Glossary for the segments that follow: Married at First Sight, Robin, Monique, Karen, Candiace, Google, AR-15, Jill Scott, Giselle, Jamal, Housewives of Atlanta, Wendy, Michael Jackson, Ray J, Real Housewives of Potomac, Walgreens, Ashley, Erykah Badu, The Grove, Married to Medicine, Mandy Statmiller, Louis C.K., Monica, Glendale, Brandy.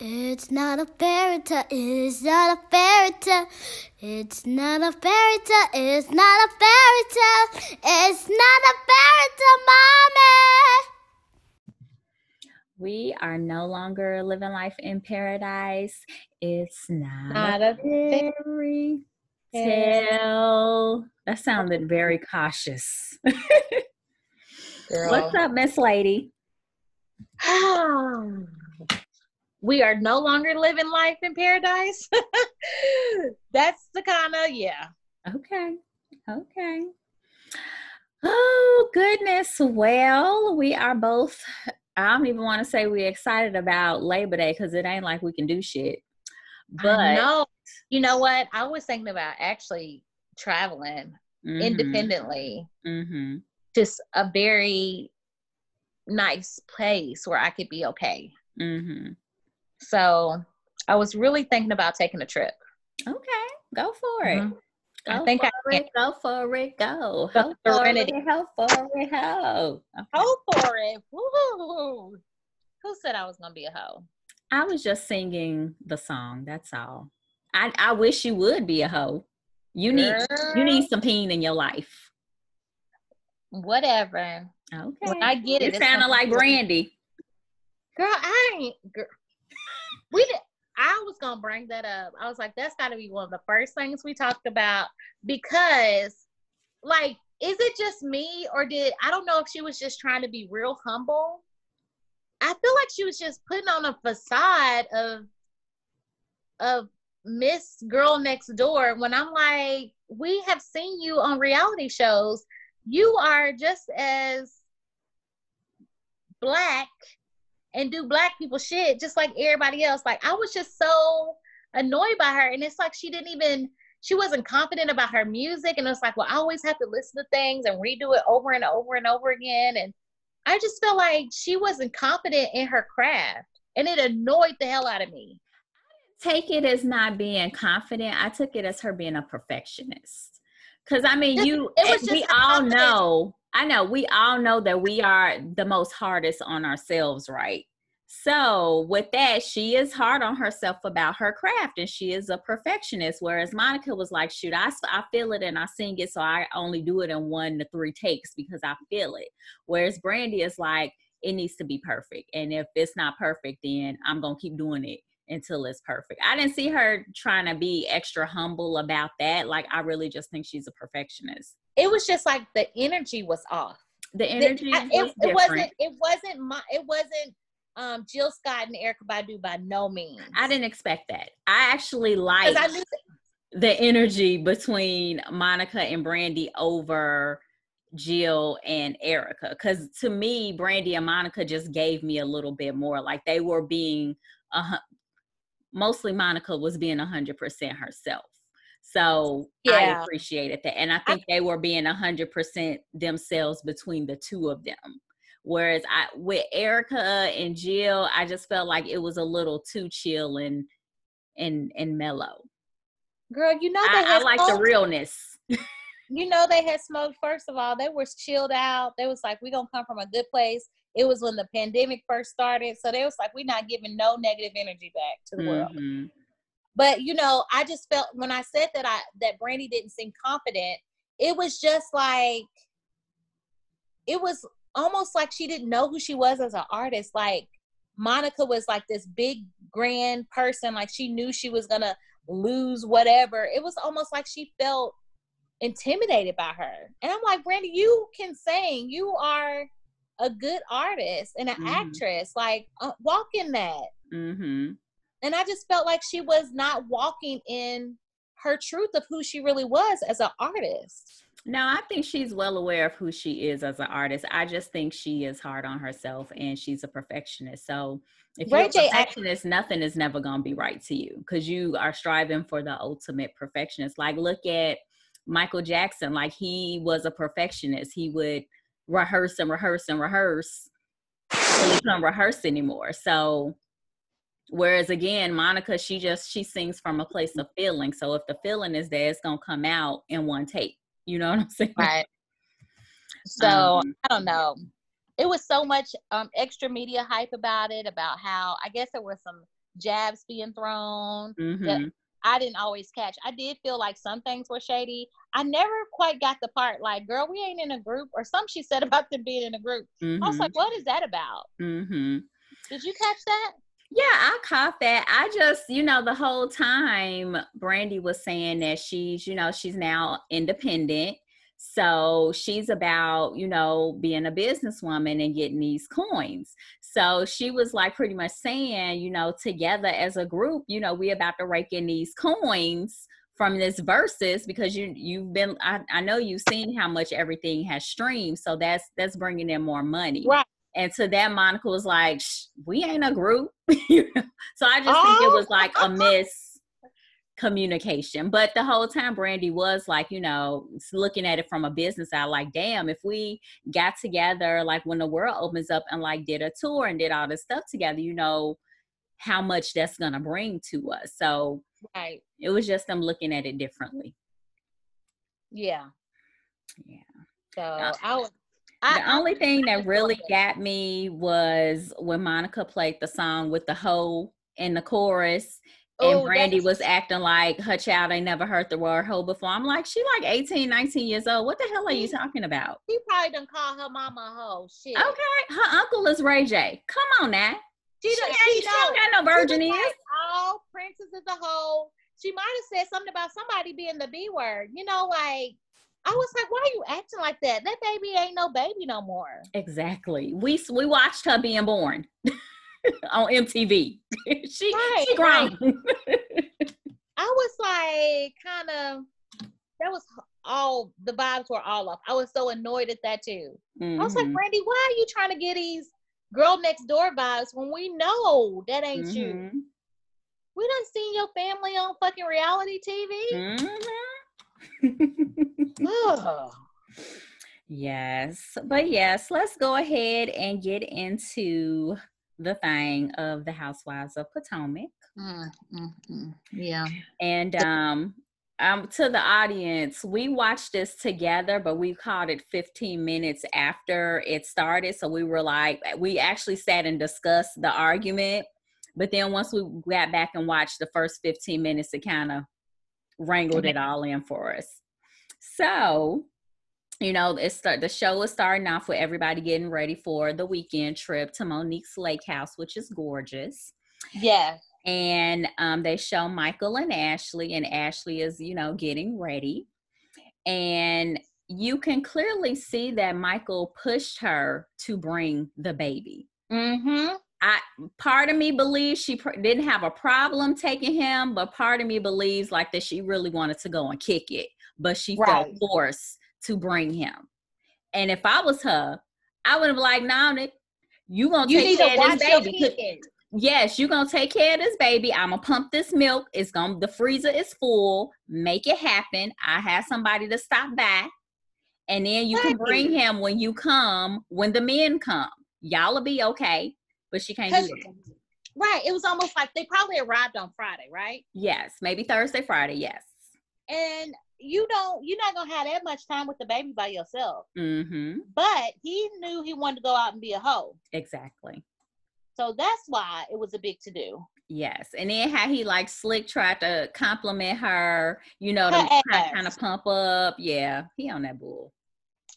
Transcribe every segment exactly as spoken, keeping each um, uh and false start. It's not a fairy tale, it's not a fairy tale. It's not a fairy tale, it's not a fairy tale. It's not a fairy tale, mommy. We are no longer living life in paradise. It's not, not a fairy tale. That sounded very cautious. Girl. What's up, Miss Lady? Oh. We are no longer living life in paradise. That's the kind of, yeah. Okay. Okay. Oh, goodness. Well, we are both, I don't even want to say we're excited about Labor Day because it ain't like we can do shit. But no, you know what? I was thinking about actually traveling mm-hmm. independently. Mm-hmm. Just a very nice place where I could be okay. Mm-hmm. So I was really thinking about taking a trip. Okay, go for it. Mm-hmm. Go I think for I it. Go for it. Go. Go for it. Go for it. Ho. Okay. Go for it. Woo-hoo. Who said I was gonna be a hoe? I was just singing the song. That's all. I I wish you would be a hoe. You need Girl. you need some pain in your life. Whatever. Okay. When I get it. It sounded like Brandy. Girl, I ain't. Girl. We did, I was going to bring that up. I was like, that's got to be one of the first things we talked about because, like, is it just me or did, I don't know if she was just trying to be real humble. I feel like she was just putting on a facade of, of Miss Girl Next Door when I'm like, we have seen you on reality shows. You are just as black and do black people shit just like everybody else. Like, I was just so annoyed by her. And it's like she didn't even, she wasn't confident about her music. And it's like, well, I always have to listen to things and redo it over and over and over again. And I just felt like she wasn't confident in her craft. And it annoyed the hell out of me. I didn't take it as not being confident. I took it as her being a perfectionist. Because, I mean, just, you, it was just we all know. I know we all know that we are the most hardest on ourselves, right? So with that, she is hard on herself about her craft and she is a perfectionist. Whereas Monica was like, shoot, I, I feel it and I sing it. So I only do it in one to three takes because I feel it. Whereas Brandy is like, it needs to be perfect. And if it's not perfect, then I'm going to keep doing it until it's perfect. I didn't see her trying to be extra humble about that. Like, I really just think she's a perfectionist. It was just like the energy was off. The energy the, I, it, was it different. wasn't it wasn't my it wasn't um Jill Scott and Erykah Badu by no means. I didn't expect that. I actually liked I the energy between Monica and Brandy over Jill and Erykah, because to me Brandy and Monica just gave me a little bit more. Like, they were being uh, mostly Monica was being one hundred percent herself. So yeah. I appreciated that. And I think I, they were being one hundred percent themselves between the two of them. Whereas I with Erykah and Jill, I just felt like it was a little too chill and and, and mellow. Girl, you know they I, had I like smoked. the realness. You know they had smoked, first of all. They were chilled out. They was like, we're going to come from a good place. It was when the pandemic first started. So they was like, we're not giving no negative energy back to the mm-hmm. world. But, you know, I just felt when I said that I that Brandy didn't seem confident, it was just like, it was almost like she didn't know who she was as an artist. Like, Monica was like this big, grand person. Like, she knew she was going to lose whatever. It was almost like she felt intimidated by her. And I'm like, Brandy, you can sing. You are a good artist and an mm-hmm. actress. Like, uh, walk in that. Mm-hmm. And I just felt like she was not walking in her truth of who she really was as an artist. No, I think she's well aware of who she is as an artist. I just think she is hard on herself and she's a perfectionist. So if Ray you're a perfectionist, J. nothing is never going to be right to you because you are striving for the ultimate perfectionist. Like, look at Michael Jackson. Like, he was a perfectionist. He would rehearse and rehearse and rehearse and he couldn't rehearse anymore. So... Whereas again, Monica, she just, she sings from a place of feeling. So if the feeling is there, it's going to come out in one take. You know what I'm saying? Right. So um, I don't know. It was so much um, extra media hype about it, about how, I guess there were some jabs being thrown, mm-hmm. that I didn't always catch. I did feel like some things were shady. I never quite got the part like, girl, we ain't in a group, or something she said about them being in a group. Mm-hmm. I was like, what is that about? Mm-hmm. Did you catch that? Yeah, I caught that. I just, you know, the whole time Brandy was saying that she's, you know, she's now independent. So she's about, you know, being a businesswoman and getting these coins. So she was like pretty much saying, you know, together as a group, you know, we about to rake in these coins from this versus, because you, you've been, I, I know you've seen how much everything has streamed. So that's, that's bringing in more money. Right. And to that, Monica was like, shh, we ain't a group. So I just oh. think it was like a miscommunication. But the whole time, Brandy was like, you know, looking at it from a business side, like, damn, if we got together, like when the world opens up and like did a tour and did all this stuff together, you know, how much that's going to bring to us. So right. It was just them looking at it differently. Yeah. Yeah. So uh, I would. The only thing that really got me was when Monica played the song with the hoe in the chorus, and ooh, Brandy was acting like her child ain't never heard the word hoe before. I'm like, she like eighteen, nineteen years old. What the hell are you talking about? She probably done called her mama a hoe. Shit. Okay. Her uncle is Ray J. Come on now. She, she, done, she, she don't got no virgin ears. Like, oh, princess is a hoe. She might have said something about somebody being the B word. You know, like. I was like, why are you acting like that? That baby ain't no baby no more. Exactly. We we watched her being born on M T V. she right, she grown. Right. I was like, kind of, that was all, the vibes were all up. I was so annoyed at that too. Mm-hmm. I was like, Brandy, why are you trying to get these girl next door vibes when we know that ain't mm-hmm. you? We done seen your family on fucking reality T V. Mm-hmm. Yes, but yes, let's go ahead and get into the thing of the Housewives of Potomac. Mm, mm, mm. Yeah, and um, um, to the audience, we watched this together, but we caught it fifteen minutes after it started. So we were like, we actually sat and discussed the argument, but then once we got back and watched the first fifteen minutes, it kind of wrangled it all in for us. So, you know, it's start, the show is starting off with everybody getting ready for the weekend trip to Monique's lake house, which is gorgeous. Yeah. And um, they show Michael and Ashley, and Ashley is, you know, getting ready. And you can clearly see that Michael pushed her to bring the baby. Mm-hmm. I, part of me believes she pr- didn't have a problem taking him, but part of me believes like that she really wanted to go and kick it, but she right. felt forced to bring him. And if I was her, I would have been like, nah, Nick, you gonna you take care of this baby. Yes, you're gonna take care of this baby. I'm gonna pump this milk. It's gonna, the freezer is full. Make it happen. I have somebody to stop by. And then you right. can bring him when you come, when the men come. Y'all'll be okay. But she can't do it. Right. It was almost like they probably arrived on Friday, right? Yes. Maybe Thursday, Friday. Yes. And you don't, you're not going to have that much time with the baby by yourself. Mm-hmm. But he knew he wanted to go out and be a hoe. Exactly. So that's why it was a big to-do. Yes. And then how he like slick tried to compliment her, you know, her to kind of pump up. Yeah. He on that bull.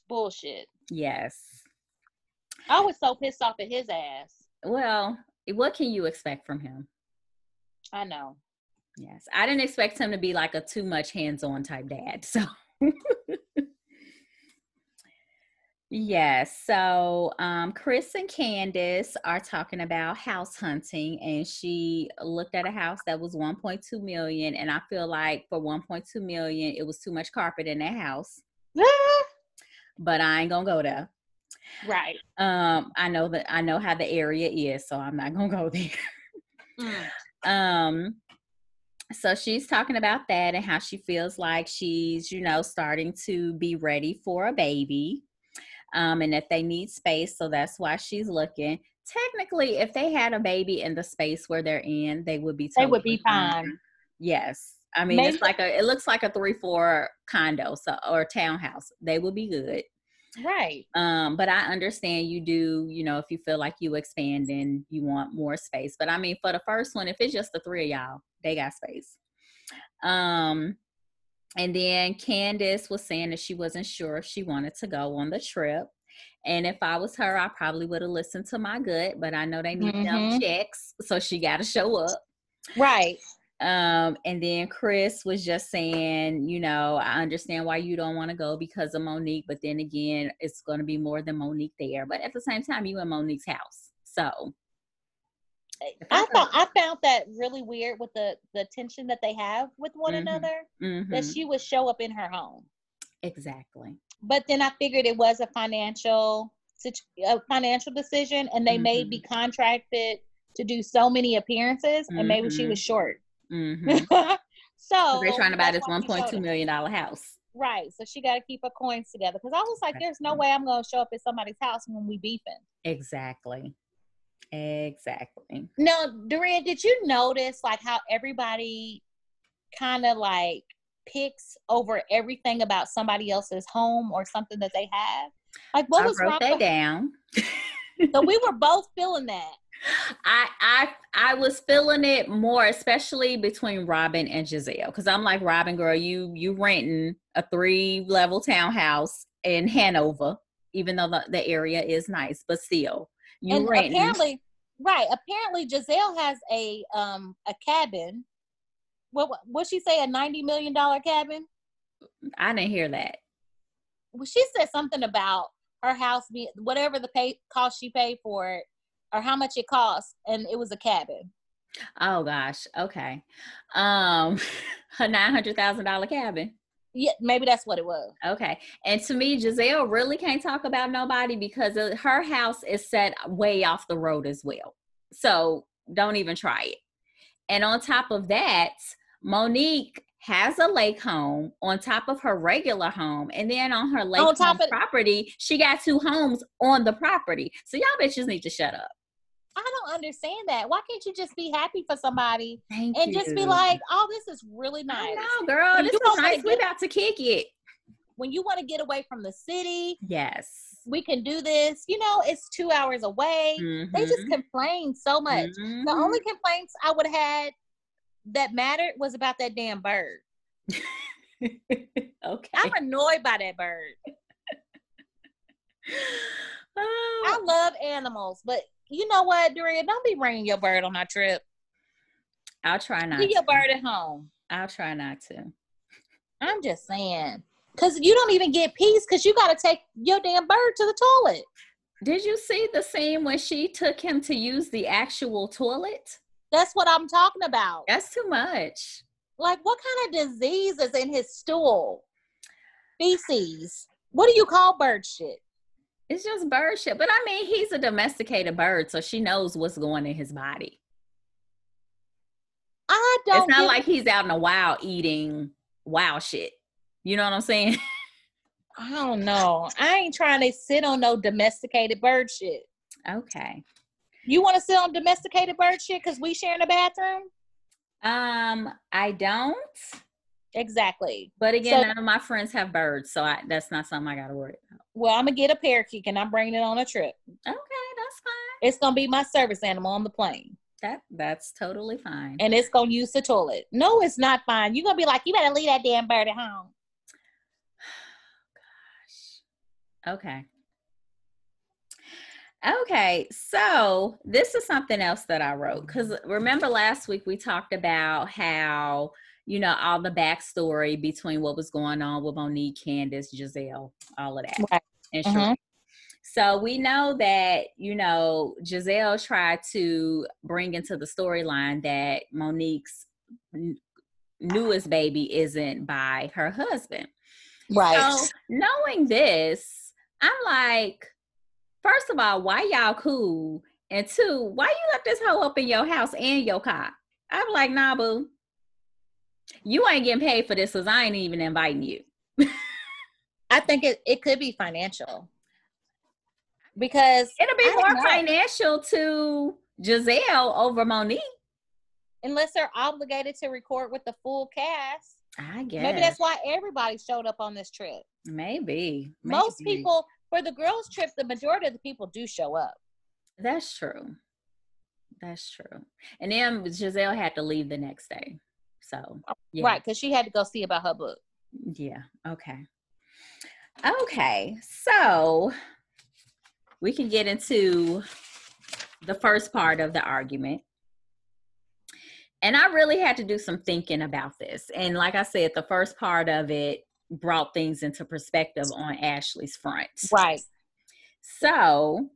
Bullshit. Yes. I was so pissed off at his ass. Well, what can you expect from him? I know. Yes. I didn't expect him to be like a too much hands-on type dad. So, yes. So, um, Chris and Candiace are talking about house hunting, and she looked at a house that was one point two million dollars. And I feel like for one point two million dollars, it was too much carpet in that house, but I ain't going to go there. Right. Um, I know that I know how the area is, so I'm not gonna go there. mm. Um, so she's talking about that and how she feels like she's, you know, starting to be ready for a baby. Um, and that they need space, so that's why she's looking. Technically, if they had a baby in the space where they're in, they would be totally they would be fine. fine. Yes. I mean, maybe. It's like a it looks like a three four condo, so or townhouse. They would be good. Right. Um, but I understand you do, you know, if you feel like you expanding, you want more space. But I mean, for the first one, if it's just the three of y'all, they got space. Um, and then Candiace was saying that she wasn't sure if she wanted to go on the trip. And if I was her, I probably would have listened to my gut, but I know they need mm-hmm. them checks, so she got to show up. Right. Um, and then Chris was just saying, you know, I understand why you don't want to go because of Monique, but then again, it's going to be more than Monique there. But at the same time, you in Monique's house. So I thought, I found that really weird with the, the tension that they have with one mm-hmm. another, mm-hmm. that she would show up in her home. Exactly. But then I figured it was a financial, a financial decision, and they mm-hmm. may be contracted to do so many appearances, and mm-hmm. maybe she was short. Mm-hmm. So they're trying to buy this one point two million dollars house. Right. So she got to keep her coins together. Because I was like, there's no way I'm going to show up at somebody's house when we beefing. Exactly. Exactly. Now, Doria, did you notice like how everybody kind of like picks over everything about somebody else's home or something that they have? Like, what I was wrote wrong that with- down. So we were both feeling that. I I I was feeling it more, especially between Robin and Giselle, because I'm like, Robin, girl, you you renting a three level townhouse in Hanover, even though the, the area is nice, but still, you and renting. Apparently, right? Apparently, Giselle has a um a cabin. What what she say? A ninety million dollar cabin? I didn't hear that. Well, she said something about her house be whatever the pay cost she paid for it, or how much it costs, and it was a cabin. Oh gosh, okay. Um, a nine hundred thousand dollars cabin. Yeah, maybe that's what it was. Okay, and to me, Giselle really can't talk about nobody because her house is set way off the road as well. So don't even try it. And on top of that, Monique has a lake home on top of her regular home, and then on her lake on home of- property, she got two homes on the property. So y'all bitches need to shut up. I don't understand that. Why can't you just be happy for somebody Thank and you. Just be like, "Oh, this is really nice." I know, girl. When this is nice. We're about to kick it. When you want to get away from the city, yes, we can do this. You know, it's two hours away. Mm-hmm. They just complain so much. Mm-hmm. The only complaints I would have had that mattered was about that damn bird. Okay, I'm annoyed by that bird. Oh. I love animals, but you know what, Doria? Don't be bringing your bird on our trip. I'll try not. Leave your bird at home. I'll try not to. I'm just saying, because you don't even get peace because you got to take your damn bird to the toilet. Did you see the scene when she took him to use the actual toilet? That's what I'm talking about. That's too much. Like, what kind of disease is in his stool? Feces. What do you call bird shit? It's just bird shit. But I mean, he's a domesticated bird, so she knows what's going in his body. I don't It's not get... like he's out in the wild eating wild shit. You know what I'm saying? I don't know. I ain't trying to sit on no domesticated bird shit. Okay. You want to sit on domesticated bird shit because we sharing a bathroom? Um, I don't. Exactly. But again, so, none of my friends have birds, so I, that's not something I got to worry about. Well, I'm going to get a parakeet and I'm bringing it on a trip. Okay, that's fine. It's going to be my service animal on the plane. That That's totally fine. And it's going to use the toilet. No, it's not fine. You're going to be like, you better leave that damn bird at home. Gosh. Okay. Okay, so this is something else that I wrote, because remember last week we talked about how, you know, all the backstory between what was going on with Monique, Candiace, Giselle, all of that. Right. And mm-hmm. So we know that, you know, Giselle tried to bring into the storyline that Monique's n- newest baby isn't by her husband. Right. So knowing this, I'm like, first of all, why y'all cool? And two, why you let this hoe up in your house and your car? I'm like, nah, boo. You ain't getting paid for this because I ain't even inviting you. I think it, it could be financial. Because it'll be I more financial to Giselle over Monique. Unless they're obligated to record with the full cast. I guess. Maybe that's why everybody showed up on this trip. Maybe. Maybe. Most people... for the girls' trip, the majority of the people do show up. That's true. That's true. And then Giselle had to leave the next day. So, yeah. Right, because she had to go see about her book. Yeah. Okay. Okay. So we can get into the first part of the argument. And I really had to do some thinking about this. And like I said, the first part of it brought things into perspective on Ashley's front. Right. So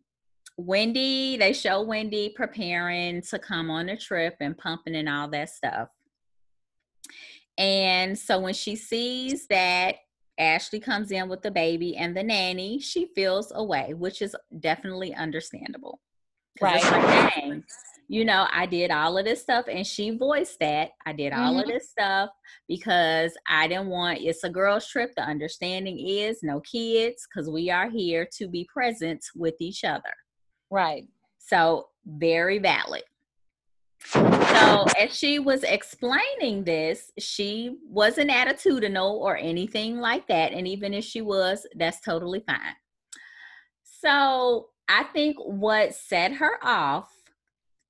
Wendy, they show Wendy preparing to come on a trip and pumping and all that stuff. And so when she sees that Ashley comes in with the baby and the nanny, she feels away, which is definitely understandable. Right. It's like, dang, you know, I did all of this stuff, and she voiced that. I did all mm-hmm. of this stuff because I didn't want, it's a girl's trip. The understanding is no kids because we are here to be present with each other. Right. So very valid. So as she was explaining this, she wasn't attitudinal or anything like that. And even if she was, that's totally fine. So I think what set her off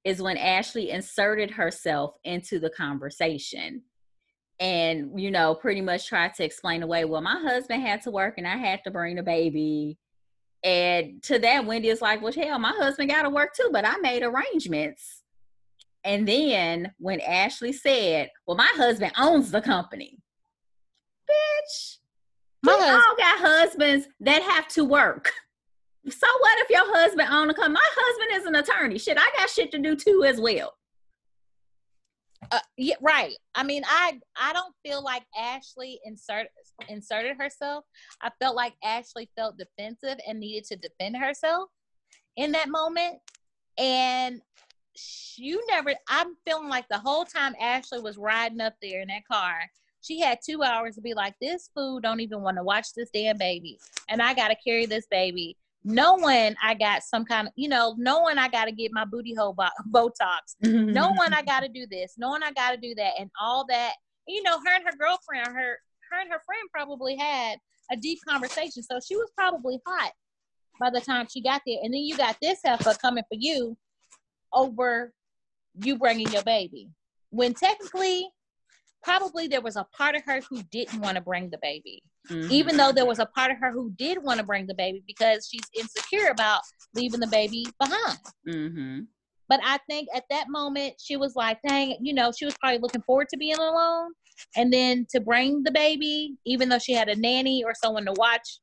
is when Ashley inserted herself into the conversation and, you know, pretty much tried to explain away, well, my husband had to work and I had to bring the baby. And to that, Wendy is like, well, hell, my husband got to work too, but I made arrangements. And then when Ashley said, well, my husband owns the company. Bitch, we all got husbands that have to work. So what if your husband owns a company? My husband is an attorney. Shit, I got shit to do too as well. Uh, yeah, right. I mean, I I don't feel like Ashley insert, inserted herself. I felt like Ashley felt defensive and needed to defend herself in that moment. And you never, I'm feeling like the whole time Ashley was riding up there in that car, she had two hours to be like, this fool don't even want to watch this damn baby. And I got to carry this baby. Knowing I got some kind of, you know, knowing I got to get my booty hole bo- Botox. Knowing I got to do this. Knowing I got to do that. And all that, you know, her and her girlfriend, her, her and her friend probably had a deep conversation. So she was probably hot by the time she got there. And then you got this heifer coming for you over you bringing your baby, when technically probably there was a part of her who didn't want to bring the baby, mm-hmm. even though there was a part of her who did want to bring the baby because she's insecure about leaving the baby behind. Mm-hmm. But I think at that moment she was like, dang, you know, she was probably looking forward to being alone, and then to bring the baby, even though she had a nanny or someone to watch,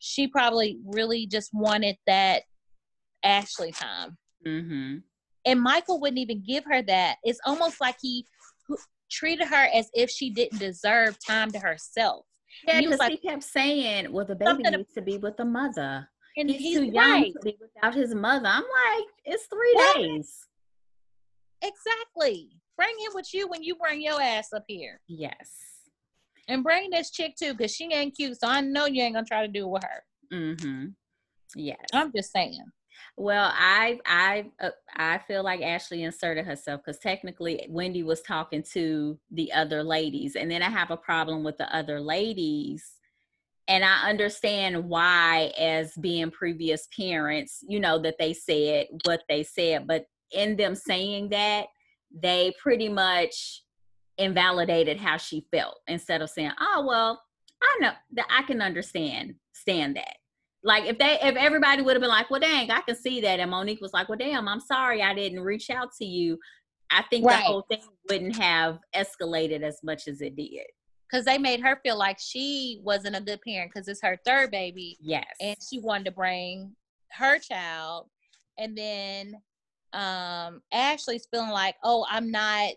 she probably really just wanted that Ashley time. Mm-hmm. And Michael wouldn't even give her that. It's almost like he treated her as if she didn't deserve time to herself. Yeah, because he, like, he kept saying, well, the baby needs to be with the mother. And he's, he's too young right. to be without his mother. I'm like, it's three what? days. Exactly. Bring him with you when you bring your ass up here. Yes. And bring this chick too, because she ain't cute, so I know you ain't going to try to do it with her. Mm-hmm. Yes. I'm just saying. Well, I I uh, I feel like Ashley inserted herself because technically Wendy was talking to the other ladies, and then I have a problem with the other ladies, and I understand why, as being previous parents, you know, that they said what they said, but in them saying that, they pretty much invalidated how she felt instead of saying, oh, well, I know that I can understand stand that. Like, if they, if everybody would have been like, well, dang, I can see that. And Monique was like, well, damn, I'm sorry I didn't reach out to you. I think right. the whole thing wouldn't have escalated as much as it did. Because they made her feel like she wasn't a good parent because it's her third baby. Yes. And she wanted to bring her child. And then um, Ashley's feeling like, oh, I'm not,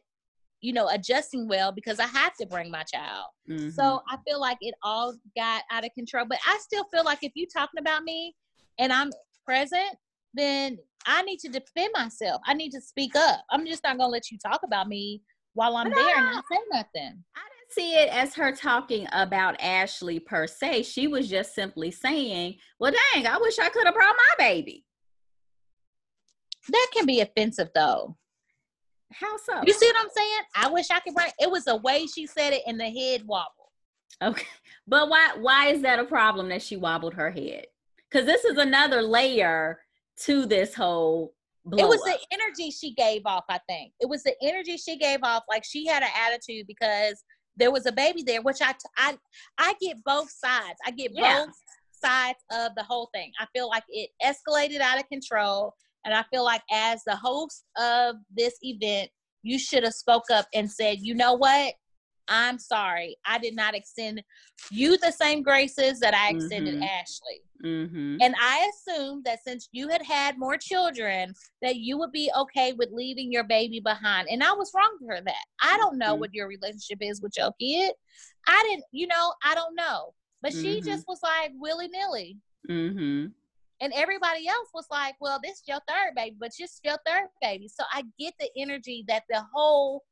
you know, adjusting well because I have to bring my child. Mm-hmm. So I feel like it all got out of control. But I still feel like if you're talking about me and I'm present, then I need to defend myself. I need to speak up. I'm just not going to let you talk about me while I'm but there and not say nothing. I didn't see it as her talking about Ashley per se. She was just simply saying, well, dang, I wish I could have brought my baby. That can be offensive though. How so? You see what I'm saying? I wish I could bring. It was a way she said it, in the head wobble. Okay, but why? Why is that a problem that she wobbled her head? because this is another layer to this whole blow. It was up. The energy she gave off, I think. It was the energy she gave off. Like, she had an attitude because there was a baby there, which I, t- I, I get both sides. I get yeah. both sides of the whole thing. I feel like it escalated out of control. And I feel like as the host of this event, you should have spoke up and said, you know what? I'm sorry. I did not extend you the same graces that I extended mm-hmm. Ashley. Mm-hmm. And I assumed that since you had had more children, that you would be okay with leaving your baby behind. And I was wrong for that. I don't know mm-hmm. what your relationship is with your kid. I didn't, you know, I don't know. But mm-hmm. she just was like willy-nilly. Mm-hmm. And everybody else was like, well, this is your third baby, but it's your third baby. So I get the energy that the whole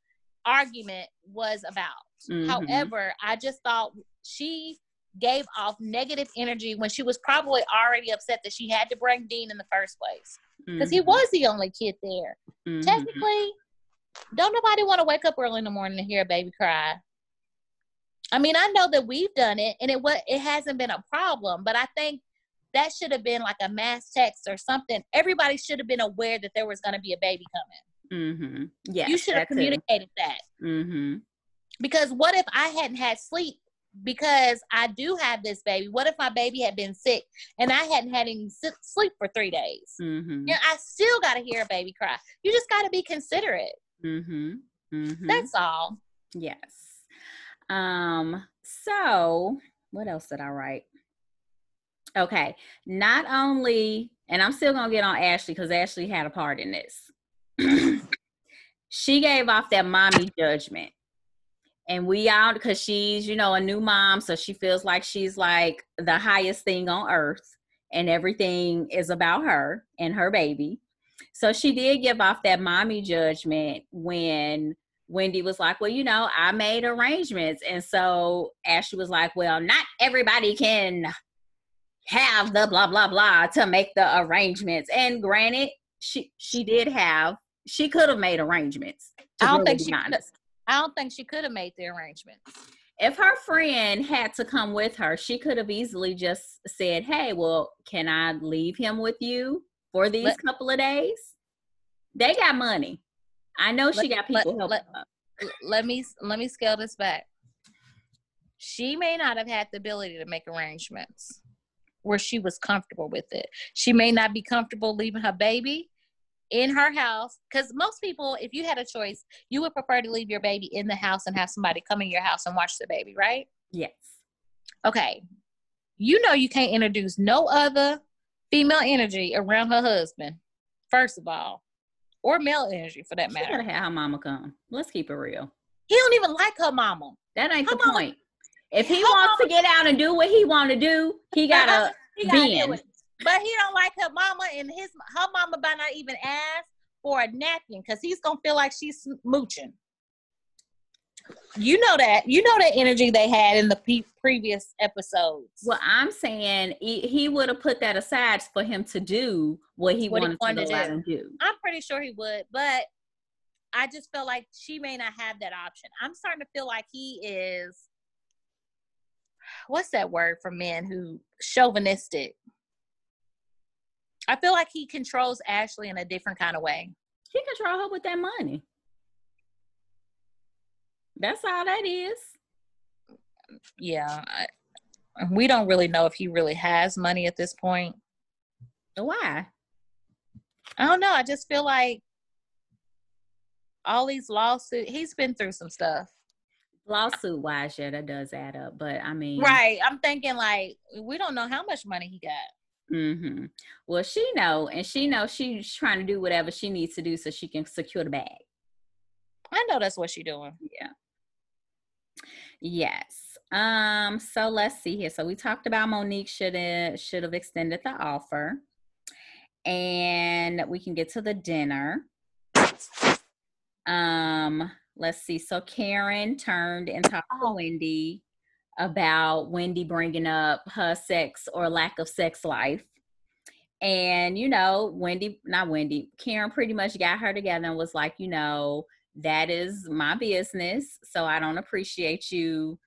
argument was about. Mm-hmm. However, I just thought she gave off negative energy when she was probably already upset that she had to bring Dean in the first place. Because mm-hmm. he was the only kid there. Mm-hmm. Technically, don't nobody want to wake up early in the morning and hear a baby cry. I mean, I know that we've done it, and it was, it hasn't been a problem, but I think that should have been like a mass text or something. Everybody should have been aware that there was going to be a baby coming. Mm-hmm. Yeah, you should have communicated it. that. Mm-hmm. Because what if I hadn't had sleep because I do have this baby? What if my baby had been sick and I hadn't had any sleep for three days? Mm-hmm. You know, I still got to hear a baby cry. You just got to be considerate. Mm-hmm. Mm-hmm. That's all. Yes. Um. So what else did I write? Okay, not only, and I'm still going to get on Ashley because Ashley had a part in this. She gave off that mommy judgment. And we out because she's, you know, a new mom. So she feels like she's like the highest thing on earth and everything is about her and her baby. So she did give off that mommy judgment when Wendy was like, well, you know, I made arrangements. And so Ashley was like, well, not everybody can have the blah, blah, blah to make the arrangements. And granted, she she did have, she could have made arrangements. I don't, really think she I don't think she could have made the arrangements. If her friend had to come with her, she could have easily just said, hey, well, can I leave him with you for these let, couple of days? They got money. I know she let, got people let, helping let, up. Let me, let me scale this back. She may not have had the ability to make arrangements where she was comfortable with it. She may not be comfortable leaving her baby in her house, because most people, if you had a choice, you would prefer to leave your baby in the house and have somebody come in your house and watch the baby, right? Yes. Okay. You know you can't introduce no other female energy around her husband, first of all, or male energy for that matter. She gotta have her mama come. Let's keep it real. He don't even like her mama. That ain't her the mama- point. If he her wants mama, to get out and do what he want to do, he gotta, he gotta be in. But he don't like her mama, and his her mama by not even ask for a napkin because he's gonna feel like she's mooching. You know that. You know that energy they had in the pe- previous episodes. Well, I'm saying he, he would have put that aside for him to do what he what wanted, he wanted to, to do. And do. I'm pretty sure he would, but I just feel like she may not have that option. I'm starting to feel like he is. What's that word for men who chauvinistic? I feel like he controls Ashley in a different kind of way. He controls her with that money. That's all that is. Yeah. I, we don't really know if he really has money at this point. Why? I don't know. I just feel like all these lawsuits, he's been through some stuff. Lawsuit wise, yeah, that does add up, but I mean, right? I'm thinking like we don't know how much money he got. Mm-hmm. Well, she know, and she knows she's trying to do whatever she needs to do so she can secure the bag. I know that's what she's doing. Yeah. Yes. Um. So let's see here. So we talked about Monique should have should have extended the offer, and we can get to the dinner. Um. Let's see. So Karen turned and talked to Wendy about Wendy bringing up her sex or lack of sex life. And, you know, Wendy, not Wendy, Karen pretty much got her together and was like, you know, that is my business. So I don't appreciate you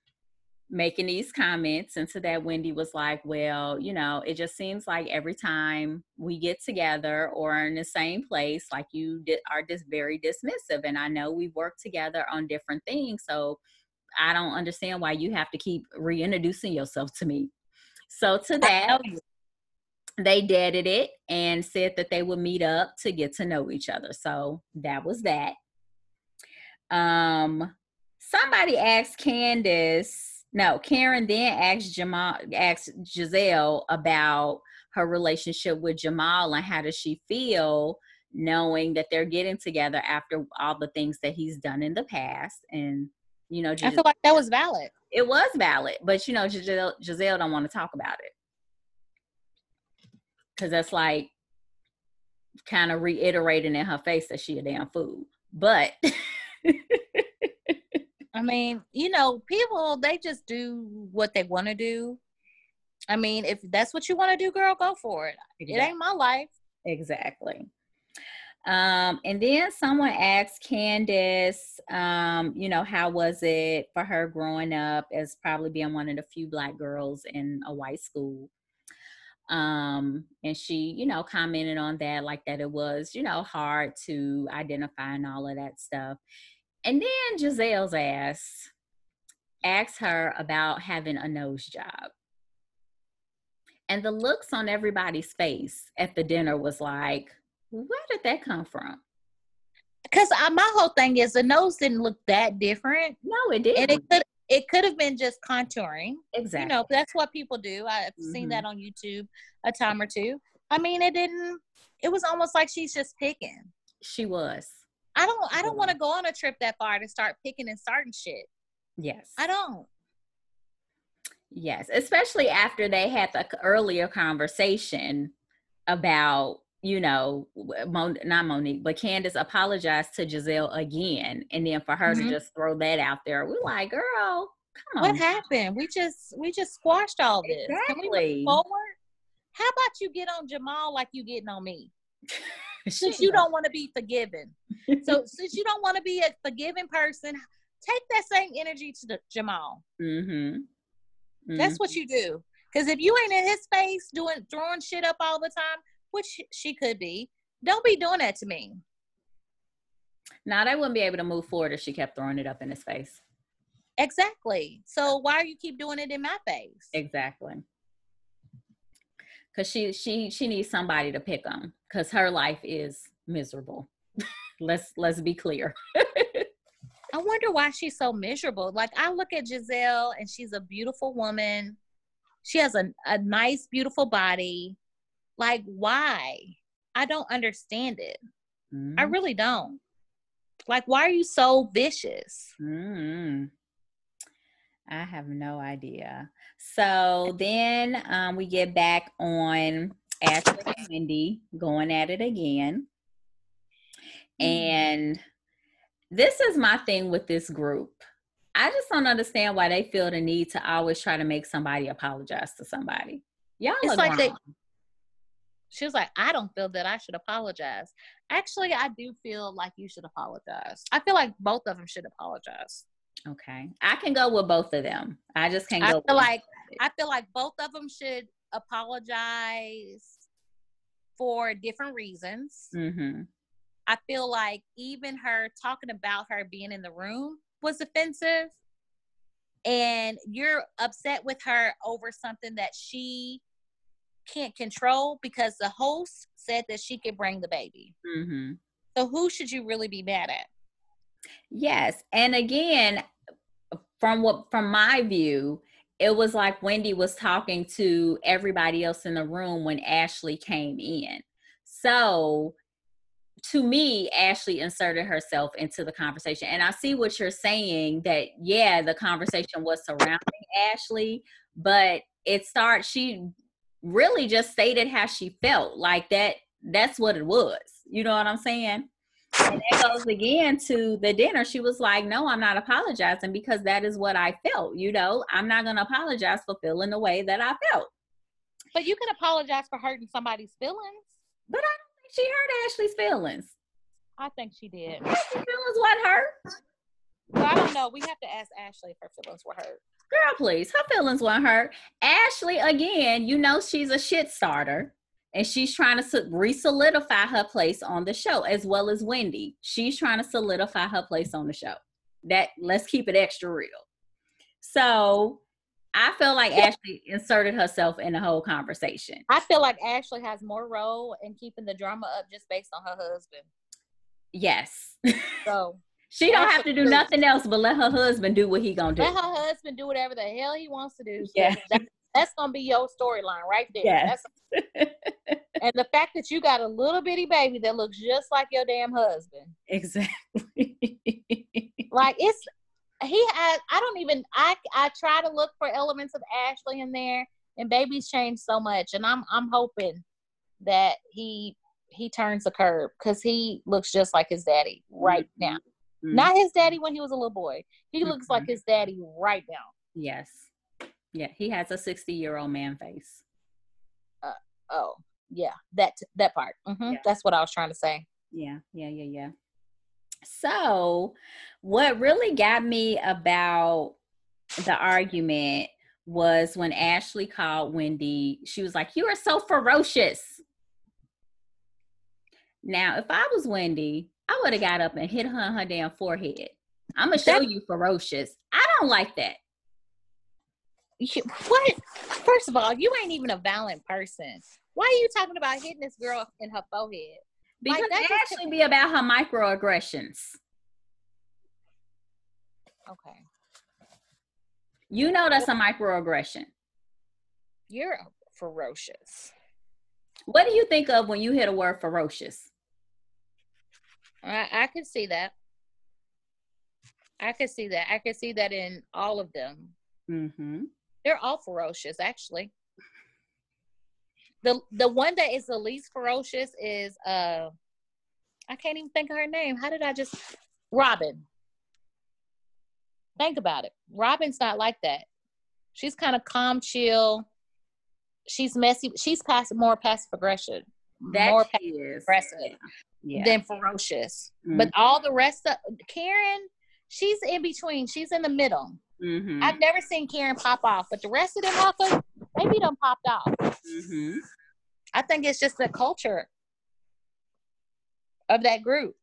making these comments. And to that, Wendy was like, well, you know, it just seems like every time we get together or in the same place, like you di- are just very dismissive. And I know we work together on different things. So I don't understand why you have to keep reintroducing yourself to me. So to that, they deaded it and said that they would meet up to get to know each other. So that was that. Um, somebody asked Candiace, No, Karen then asked Jamal, asked Giselle about her relationship with Jamal and how does she feel knowing that they're getting together after all the things that he's done in the past. And, you know, Gis- I feel like that was valid. It was valid, but, you know, Giselle, Giselle don't want to talk about it. Because that's like kind of reiterating in her face that she a damn fool. But... I mean, you know, people, they just do what they want to do. I mean, if that's what you want to do, girl, go for it. Exactly. It ain't my life. Exactly. Um, and then someone asked Candiace, um, you know, how was it for her growing up as probably being one of the few Black girls in a white school? Um, and she, you know, commented on that, like that it was, you know, hard to identify and all of that stuff. And then Giselle's ass asked her about having a nose job. And the looks on everybody's face at the dinner was like, where did that come from? Because my whole thing is the nose didn't look that different. No, it didn't. And it could it could have been just contouring. Exactly. You know, that's what people do. I've mm-hmm. seen that on YouTube a time or two. I mean, it didn't, it was almost like she's just picking. She was. I don't I don't want to go on a trip that far to start picking and starting shit. Yes. I don't. Yes. Especially after they had the earlier conversation about, you know, Mon- not Monique, but Candiace apologized to Giselle again. And then for her mm-hmm. to just throw that out there, we're like, girl, come on. What happened? We just, we just squashed all this. Exactly. Can we move forward? How about you get on Jamal like you getting on me? Since you don't want to be forgiven. So since you don't want to be a forgiving person, take that same energy to the Jamal. Mm-hmm. Mm-hmm. That's what you do. Because if you ain't in his face doing throwing shit up all the time, which she could be, don't be doing that to me. Now, they wouldn't be able to move forward if she kept throwing it up in his face. Exactly. So why do you keep doing it in my face? Exactly. Because she she she needs somebody to pick on. Because her life is miserable. let's let's be clear. I wonder why she's so miserable. Like, I look at Giselle and she's a beautiful woman. She has a, a nice, beautiful body. Like, why? I don't understand it. Mm. I really don't. Like, why are you so vicious? Mm. I have no idea. So then um, we get back on Ashley and Wendy going at it again. And this is my thing with this group. I just don't understand why they feel the need to always try to make somebody apologize to somebody. Y'all it's like they, she was like, I don't feel that I should apologize. Actually, I do feel like you should apologize. I feel like both of them should apologize. Okay. I can go with both of them. I just can't go I feel with like I feel like both of them should apologize for different reasons. Mm-hmm. I feel like even her talking about her being in the room was offensive, and you're upset with her over something that she can't control because the host said that she could bring the baby. Mm-hmm. So who should you really be mad at? Yes. And again, from what, from my view, it was like Wendy was talking to everybody else in the room when Ashley came in. So to me, Ashley inserted herself into the conversation. And I see what you're saying that, yeah, the conversation was surrounding Ashley, but it started, she really just stated how she felt like that. That's what it was. You know what I'm saying? And that goes again to the dinner. She was like, no, I'm not apologizing because that is what I felt. You know, I'm not going to apologize for feeling the way that I felt. But you can apologize for hurting somebody's feelings. But I don't think she hurt Ashley's feelings. I think she did. Ashley's feelings weren't hurt. Well, I don't know. We have to ask Ashley if her feelings were hurt. Girl, please. Her feelings weren't hurt. Ashley, again, you know she's a shit starter. And she's trying to re-solidify her place on the show, as well as Wendy. She's trying to solidify her place on the show. That, let's keep it extra real. So I feel like Ashley inserted herself in the whole conversation. I feel like Ashley has more role in keeping the drama up just based on her husband. Yes. So she don't have to do nothing else but let her husband do what he gonna do. Let her husband do whatever the hell he wants to do. Yeah. That's, that's gonna be your storyline right there. Yes. That's, and the fact that you got a little bitty baby that looks just like your damn husband. Exactly. Like, it's, he has, I don't even, I I try to look for elements of Ashley in there, and babies change so much. And I'm I'm hoping that he he turns the curb, because he looks just like his daddy right now. Mm-hmm. Not his daddy when he was a little boy. He mm-hmm. looks like his daddy right now. Yes. Yeah, he has a sixty-year-old man face. Uh, oh, yeah, that that part. Mm-hmm. Yeah. That's what I was trying to say. Yeah, yeah, yeah, yeah. So what really got me about the argument was when Ashley called Wendy, she was like, you are so ferocious. Now, if I was Wendy, I would have got up and hit her on her damn forehead. I'm going to show you ferocious. I don't like that. You, what? First of all, you ain't even a violent person. Why are you talking about hitting this girl in her forehead? Because like, that actually be about her microaggressions. Okay. You know that's a microaggression. You're ferocious. What do you think of when you hear the word ferocious? I, I could see that. I could see that. I could see that in all of them. Mm-hmm. They're all ferocious, actually. The the one that is the least ferocious is, uh, I can't even think of her name. How did I just, Robin. Think about it. Robin's not like that. She's kind of calm, chill. She's messy. She's passive, more passive aggressive. That more passive aggressive yeah. Yeah. than ferocious. Mm-hmm. But all the rest of, Karen, she's in between. She's in the middle. Mm-hmm. I've never seen Karen pop off, but the rest of them motherfuckers, maybe done popped off. Mm-hmm. I think it's just the culture of that group.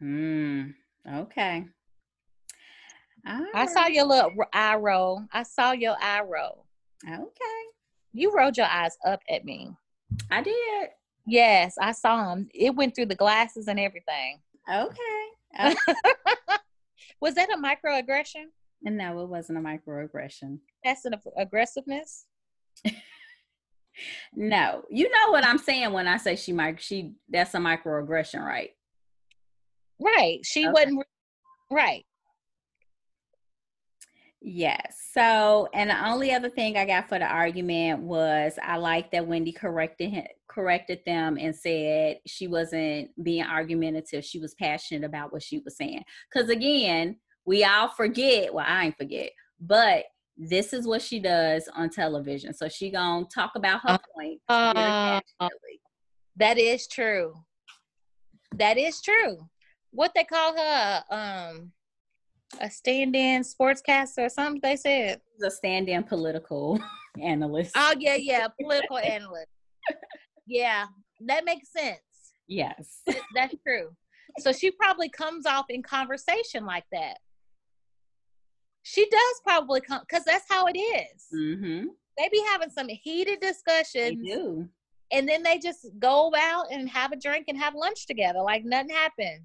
Hmm. Okay. Right. I saw your little eye roll. I saw your eye roll. Okay. You rolled your eyes up at me. I did. Yes, I saw them. It went through the glasses and everything. Okay. Okay. Was that a microaggression? No, it wasn't a microaggression. Passive aggressiveness? No. You know what I'm saying when I say she might, she, that's a microaggression, right? Right. She okay. wasn't, right. Yes. So, and the only other thing I got for the argument was I like that Wendy corrected him, corrected them and said she wasn't being argumentative. She was passionate about what she was saying. Because again, we all forget, well, I ain't forget, but this is what she does on television. So she gonna talk about her point. Uh, that is true. That is true. What they call her, um, a stand-in sportscaster or something, they said. She's a stand-in political analyst. Oh, yeah, yeah, political analyst. Yeah, that makes sense. Yes. That's true. So she probably comes off in conversation like that. She does probably come, because that's how it is. Mm-hmm. They be having some heated discussions. They do. And then they just go out and have a drink and have lunch together like nothing happened.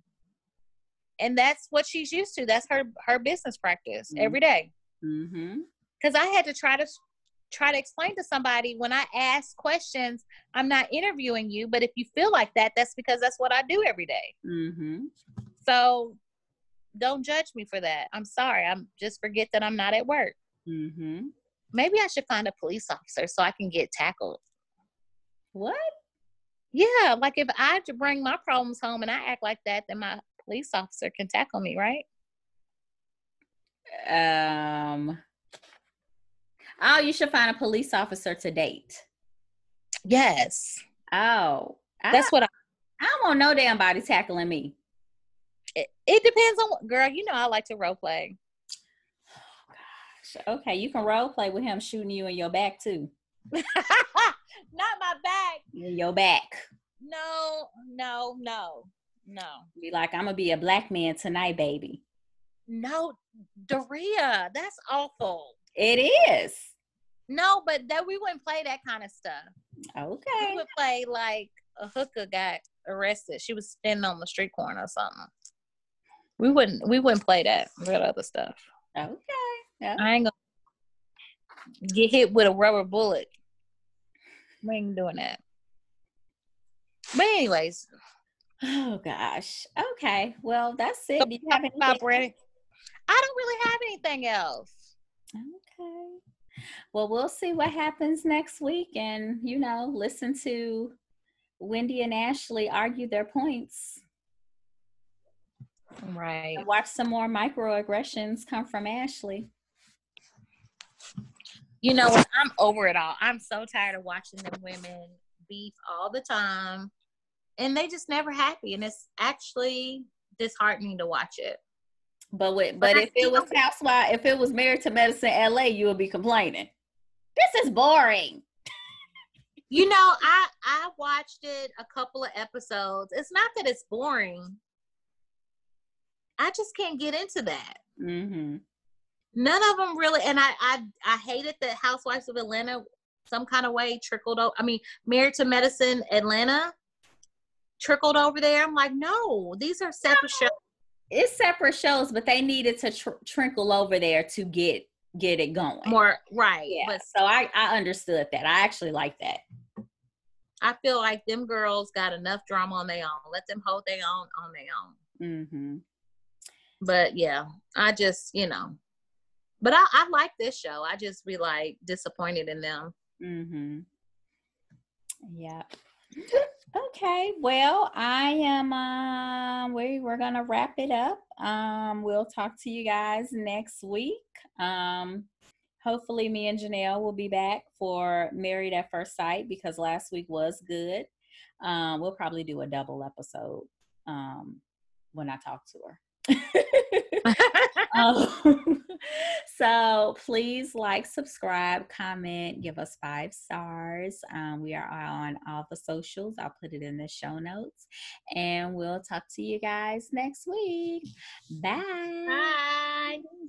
And that's what she's used to. That's her her business practice mm-hmm. every day. Mm-hmm. Because I had to try to try to explain to somebody when I ask questions, I'm not interviewing you, but if you feel like that, that's because that's what I do every day. Mm-hmm. So don't judge me for that. I'm sorry. I'm just forget that I'm not at work. Mm-hmm. Maybe I should find a police officer so I can get tackled. What? Yeah. Like if I have to bring my problems home and I act like that, then my police officer can tackle me, right? Um. Oh, you should find a police officer to date. Yes. Oh. That's I, what I... I don't want no damn body tackling me. It, it depends on what... Girl, you know I like to role play. Oh, Okay, you can role play with him shooting you in your back too. Not my back. In your back. No, no, no, no. Be like, I'm gonna be a black man tonight, baby. No, Daria, that's awful. It is. No, but that we wouldn't play that kind of stuff. Okay. We would play like a hooker got arrested. She was standing on the street corner or something. We wouldn't. We wouldn't play that. Real other stuff. Okay. Yeah. I ain't gonna get hit with a rubber bullet. We ain't doing that. But anyways. Oh gosh. Okay. Well, that's it. So do you have anything about Brandy? I don't really have anything else. Okay. Well, we'll see what happens next week, and you know, listen to Wendy and Ashley argue their points. Right. And watch some more microaggressions come from Ashley. You know what? I'm over it all. I'm so tired of watching them women beef all the time, and they just never happy, and it's actually disheartening to watch it. But with, but, but if it was Housewives, if it was Married to Medicine L A, you would be complaining. This is boring. You know, I I watched it a couple of episodes. It's not that it's boring. I just can't get into that. Mm-hmm. None of them really, and I I I hated that Housewives of Atlanta some kind of way trickled over. I mean, Married to Medicine Atlanta trickled over there. I'm like, no, these are separate no. shows. It's separate shows, but they needed to tr- trickle over there to get get it going. More right, yeah. But so I, I understood that. I actually like that. I feel like them girls got enough drama on their own. Let them hold their own on their own. Mm-hmm. But yeah, I just you know, but I, I like this show. I just be like disappointed in them. Mm-hmm. Yeah. Okay, well, I am, uh, we, we're going to wrap it up. Um, we'll talk to you guys next week. Um, hopefully me and Janelle will be back for Married at First Sight because last week was good. Um, we'll probably do a double episode um, when I talk to her. um, so please like, subscribe, comment, give us five stars. Um, we are on all the socials. I'll put it in the show notes, and we'll talk to you guys next week. Bye. Bye.